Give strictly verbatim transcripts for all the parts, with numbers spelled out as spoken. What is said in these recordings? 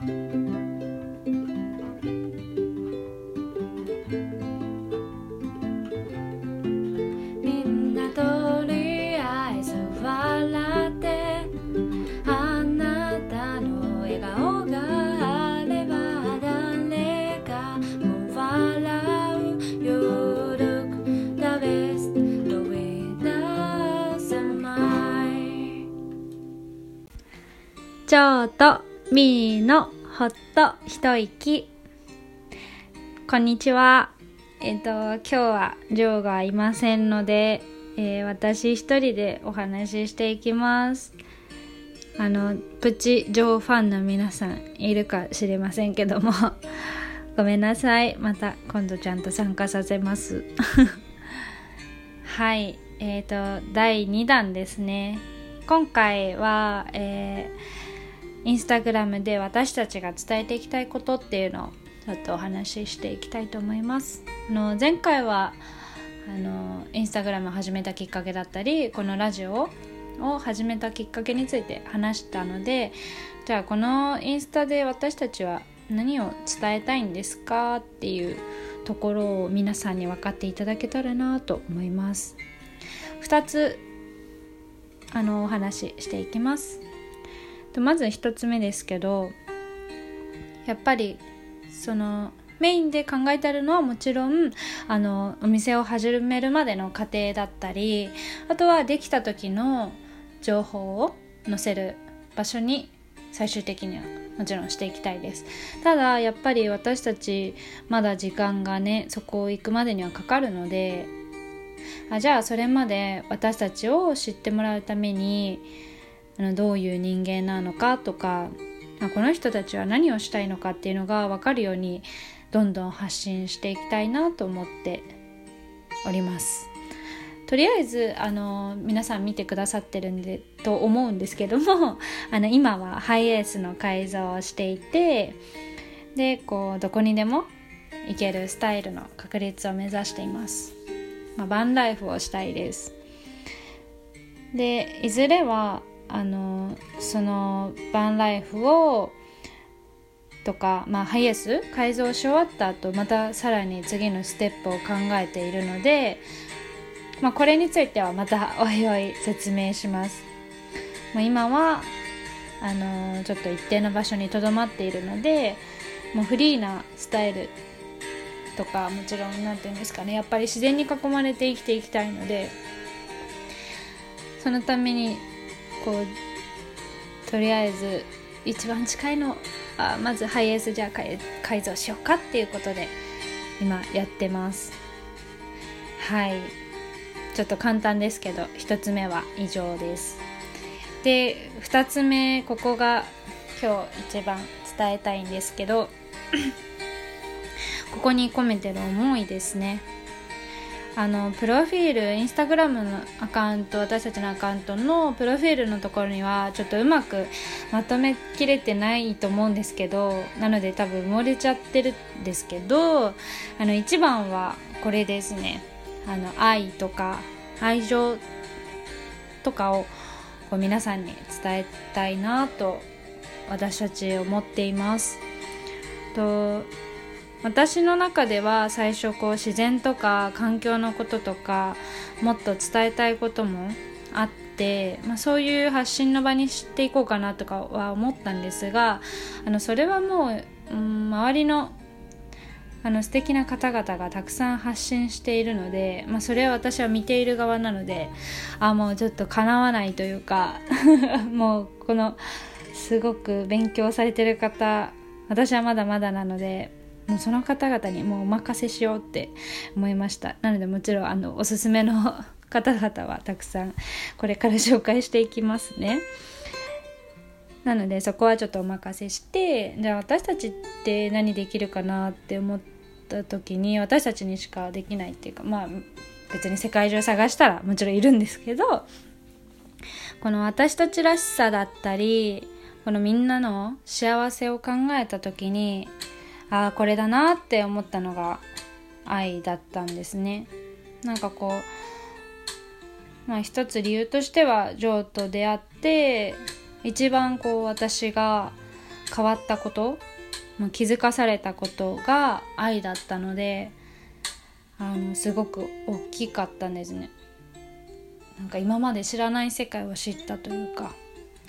ちょうとみーのほっと一息。こんにちは。えっと今日はジョーがいませんので、えー、私一人でお話ししていきます。あのプチジョーファンの皆さんいるか知りませんけどもごめんなさい。また今度ちゃんと参加させます。はい、えっとだいにだんですね。今回は、えーインスタグラムで私たちが伝えていきたいことっていうのをちょっとお話ししていきたいと思います。あの前回はあのインスタグラムを始めたきっかけだったりこのラジオを始めたきっかけについて話したので、じゃあこのインスタで私たちは何を伝えたいんですかっていうところを皆さんに分かっていただけたらなと思います。ふたつあのお話ししていきます。まず一つ目ですけど、やっぱりそのメインで考えてあるのはもちろんあのお店を始めるまでの過程だったり、あとはできた時の情報を載せる場所に最終的にはもちろんしていきたいです。ただやっぱり私たちまだ時間がね、そこを行くまでにはかかるので、あじゃあそれまで私たちを知ってもらうためにどういう人間なのかとか、この人たちは何をしたいのかっていうのが分かるようにどんどん発信していきたいなと思っております。とりあえずあの皆さん見てくださってるんでと思うんですけども、あの今はハイエースの改造をしていて、でこうどこにでも行けるスタイルの確立を目指しています。まあ、バンライフをしたいです。でいずれはあのそのバンライフをとか、まあ、ハイエース改造し終わった後またさらに次のステップを考えているので、まあ、これについてはまたおいおい説明します。まあ、今はあのちょっと一定の場所にとどまっているので、もうフリーなスタイルとか、もちろんなんていうんですかね、やっぱり自然に囲まれて生きていきたいので、そのためにこうとりあえず一番近いのあまずハイエースじゃあ改、改造しようかっていうことで今やってます。はい、ちょっと簡単ですけどひとつめは以上です。でふたつめ、ここが今日一番伝えたいんですけどここに込めてる思いですね。あのプロフィール、インスタグラムのアカウント、私たちのアカウントのプロフィールのところにはちょっとうまくまとめきれてないと思うんですけど、なので多分埋もれちゃってるんですけど、あの一番はこれですね。あの愛とか愛情とかをこう皆さんに伝えたいなと私たち思っています。と私の中では最初こう自然とか環境のこととかもっと伝えたいこともあって、まあ、そういう発信の場にしていこうかなとかは思ったんですが、あのそれはもう、うん、周りのあの素敵な方々がたくさん発信しているので、まあ、それは私は見ている側なので、あもうちょっとかなわないというかもうこのすごく勉強されてる方、私はまだまだなのでもうその方々にもうお任せしようって思いました。なのでもちろんあのおすすめの方々はたくさんこれから紹介していきますね。なのでそこはちょっとお任せして、じゃあ私たちって何できるかなって思った時に、私たちにしかできないっていうか、まあ別に世界中探したらもちろんいるんですけど、この私たちらしさだったり、このみんなの幸せを考えた時に、あーこれだなって思ったのが愛だったんですね。なんかこう、まあ、一つ理由としてはジョーと出会って一番こう私が変わったこと、気づかされたことが愛だったので、あのすごく大きかったんですね。なんか今まで知らない世界を知ったというか、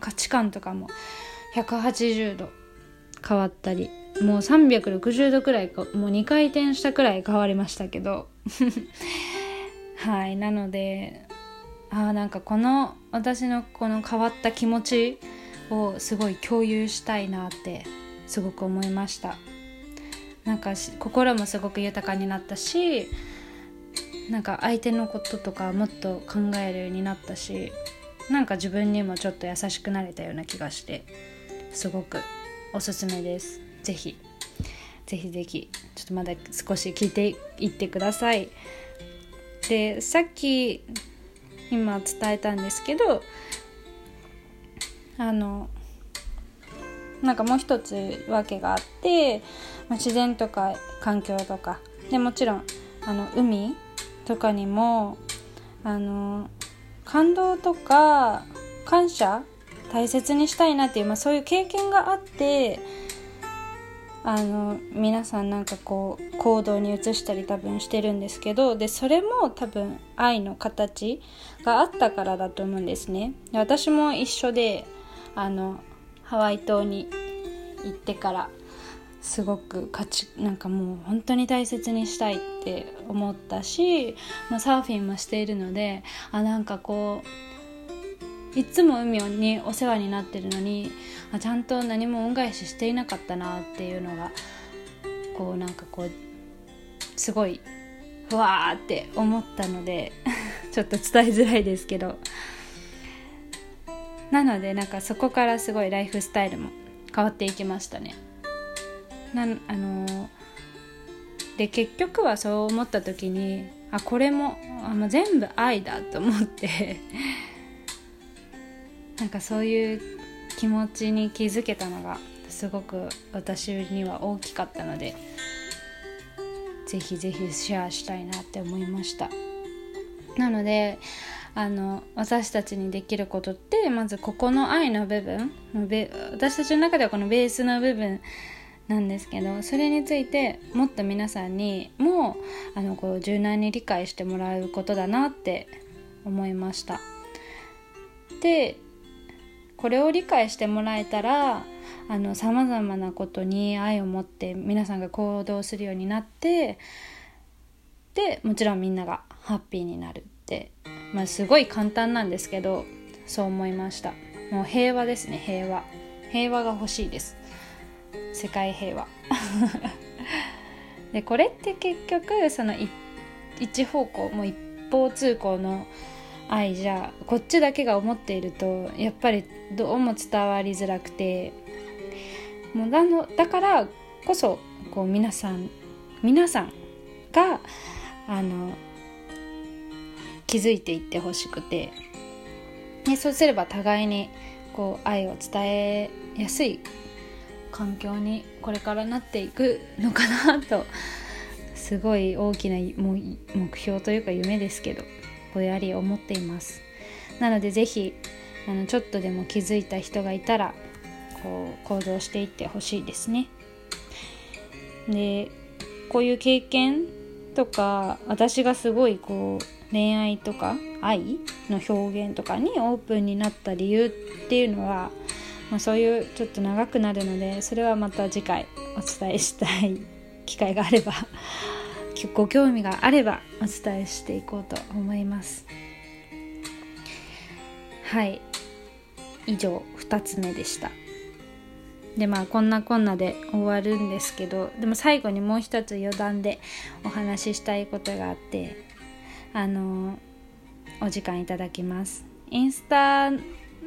価値観とかもひゃくはちじゅうど変わったり、もうさんびゃくろくじゅうどくらい、もうにかい転したくらい変わりましたけどはい、なのであなんかこの私のこの変わった気持ちをすごい共有したいなってすごく思いました。なんか心もすごく豊かになったし、なんか相手のこととかもっと考えるようになったし、なんか自分にもちょっと優しくなれたような気がして、すごくおすすめです。ぜひぜひぜひちょっとまだ少し聞いていってください。で、さっき今伝えたんですけど、あのなんかもう一つ訳があって、まあ、自然とか環境とかで、もちろんあの海とかにもあの感動とか感謝大切にしたいなっていう、まあ、そういう経験があって、あの皆さんなんかこう行動に移したり多分してるんですけど、でそれも多分愛の形があったからだと思うんですね。で私も一緒で、あのハワイ島に行ってからすごく価値なんかもう本当に大切にしたいって思ったし、まあ、サーフィンもしているので、あなんかこういつも海にお世話になってるのに、あちゃんと何も恩返ししていなかったなっていうのがこうなんかこうすごいふわーって思ったのでちょっと伝えづらいですけど、なのでなんかそこからすごいライフスタイルも変わっていきましたね。なんあので結局はそう思った時に、あこれもあもう全部愛だと思ってなんかそういう気持ちに気づけたのがすごく私には大きかったので、ぜひぜひシェアしたいなって思いました。なのであの私たちにできることって、まずここの愛の部分、私たちの中ではこのベースの部分なんですけど、それについてもっと皆さんにもあのこう柔軟に理解してもらうことだなって思いました。でこれを理解してもらえたら、あの様々なことに愛を持って皆さんが行動するようになって、でもちろんみんながハッピーになるって、まあ、すごい簡単なんですけど、そう思いました。もう平和ですね。平和平和が欲しいです。世界平和でこれって結局その一方向、もう一方通行の愛じゃ、こっちだけが思っているとやっぱりどうも伝わりづらくて、もうだのだからこそこう皆さん皆さんがあの気づいていってほしくて、でそうすれば互いにこう愛を伝えやすい環境にこれからなっていくのかなと、すごい大きなもう目標というか夢ですけど、ぼやり思っています。なのでぜひあのちょっとでも気づいた人がいたらこう行動していってほしいですね。でこういう経験とか、私がすごいこう恋愛とか愛の表現とかにオープンになった理由っていうのは、まあ、そういうちょっと長くなるので、それはまた次回お伝えしたい機会があれば、ご興味があればお伝えしていこうと思います。はい、以上ふたつめでした。でまあこんなこんなで終わるんですけど、でも最後にもう一つ余談でお話ししたいことがあって、あのお時間いただきます。インスタ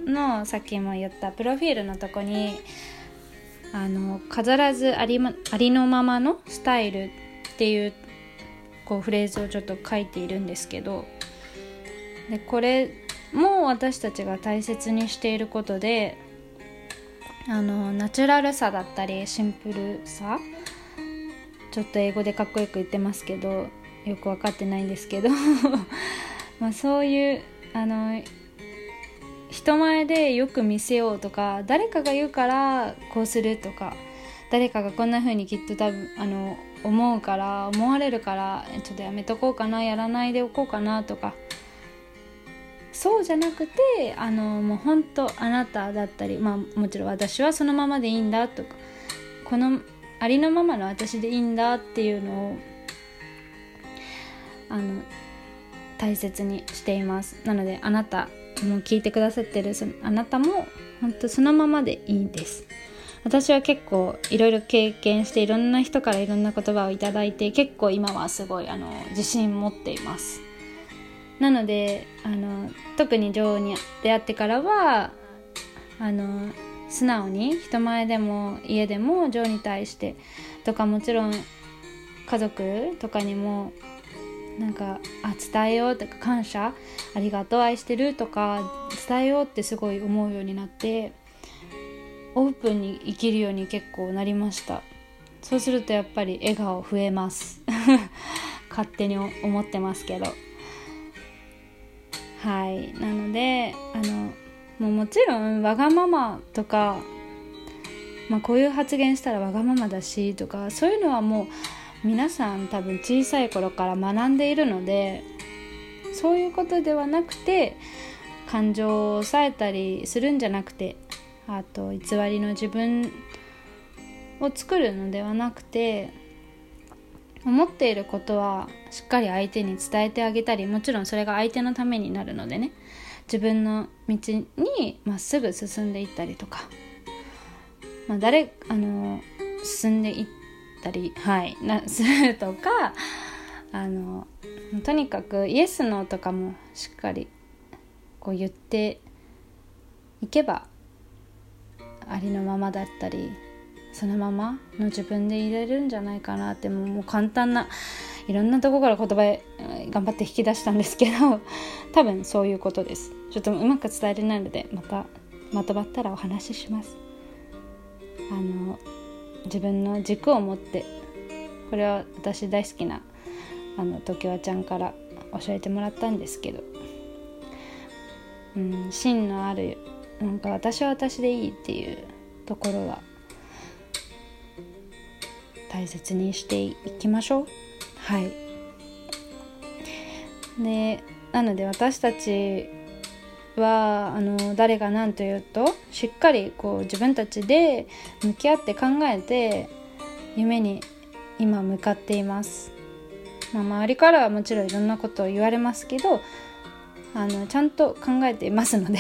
のさっきも言ったプロフィールのとこに、あの飾らずあり、ま、ありのままのスタイルっていう、こうフレーズをちょっと書いているんですけど、でこれも私たちが大切にしていることで、あのナチュラルさだったりシンプルさ、ちょっと英語でかっこよく言ってますけどよく分かってないんですけどまあそういうあの人前でよく見せようとか、誰かが言うからこうするとか、誰かがこんな風にきっと多分あの思うから思われるからちょっとやめとこうかな、やらないでおこうかなとか、そうじゃなくて、あのもう本当あなただったり、まあもちろん私はそのままでいいんだとか、このありのままの私でいいんだっていうのをあの大切にしています。なのであなたも聞いてくださってるそのあなたも本当そのままでいいです。私は結構いろいろ経験して、いろんな人からいろんな言葉をいただいて、結構今はすごいあの自信持っています。なのであの特に女王に出会ってからはあの素直に人前でも家でも女王に対してとか、もちろん家族とかにもなんかあ伝えようとか、感謝、ありがとう、愛してるとか伝えようってすごい思うようになって、オープンに生きるように結構なりました。そうするとやっぱり笑顔増えます勝手に思ってますけど、はい。なのであのもうもちろんわがままとか、まあ、こういう発言したらわがままだしとか、そういうのはもう皆さん多分小さい頃から学んでいるので、そういうことではなくて、感情を抑えたりするんじゃなくて、あと偽りの自分を作るのではなくて、思っていることはしっかり相手に伝えてあげたり、もちろんそれが相手のためになるのでね、自分の道にまっすぐ進んでいったりとか、まあ、誰あの進んでいってたり、はい、なするとか、あのとにかくイエスノーとかもしっかりこう言っていけば、ありのままだったりそのままの自分でいれるんじゃないかなって、もう、もう簡単ないろんなとこから言葉頑張って引き出したんですけど、多分そういうことです。ちょっとうまく伝えれないので、またまとまったらお話しします。あの自分の軸を持って、これは私大好きなあの常盤ちゃんから教えてもらったんですけど、うん、芯のあるなんか私は私でいいっていうところは大切にしていきましょう。はい。でなので私たちはあの誰が何と言うと、しっかりこう自分たちで向き合って考えて夢に今向かっています。まあ、周りからはもちろんいろんなことを言われますけど、あのちゃんと考えていますので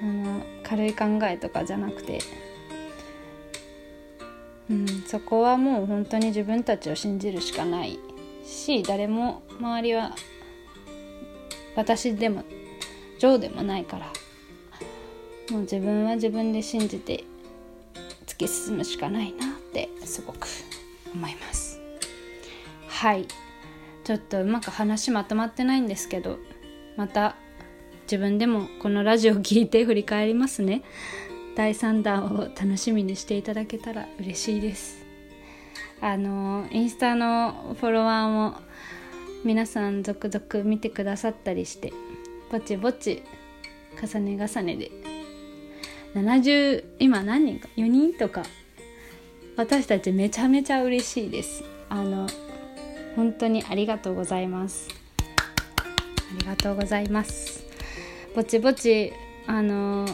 その軽い考えとかじゃなくて、うん、そこはもう本当に自分たちを信じるしかないし、誰も周りは私でも上でもないから、もう自分は自分で信じて突き進むしかないなってすごく思います。はい。ちょっとうまく話まとまってないんですけど、また自分でもこのラジオ聞いて振り返りますね。だいさんだんを楽しみにしていただけたら嬉しいです。あのインスタのフォロワーも皆さん続々見てくださったりして、ぼちぼち重ね重ねでななじゅう、今何人かよにんとか、私たちめちゃめちゃ嬉しいです。あの本当にありがとうございます。ありがとうございます。ぼちぼちあの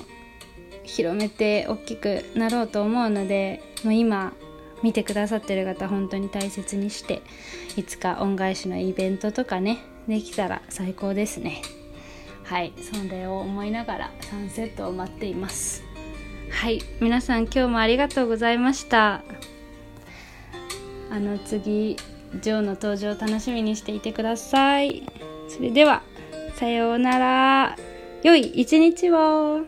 広めて大きくなろうと思うので、もう今見てくださってる方本当に大切にして、いつか恩返しのイベントとかね、できたら最高ですね。はい。それを思いながらサンセットを待っています。はい。皆さん今日もありがとうございました。あの次ジョーの登場を楽しみにしていてください。それではさようなら、良い一日を。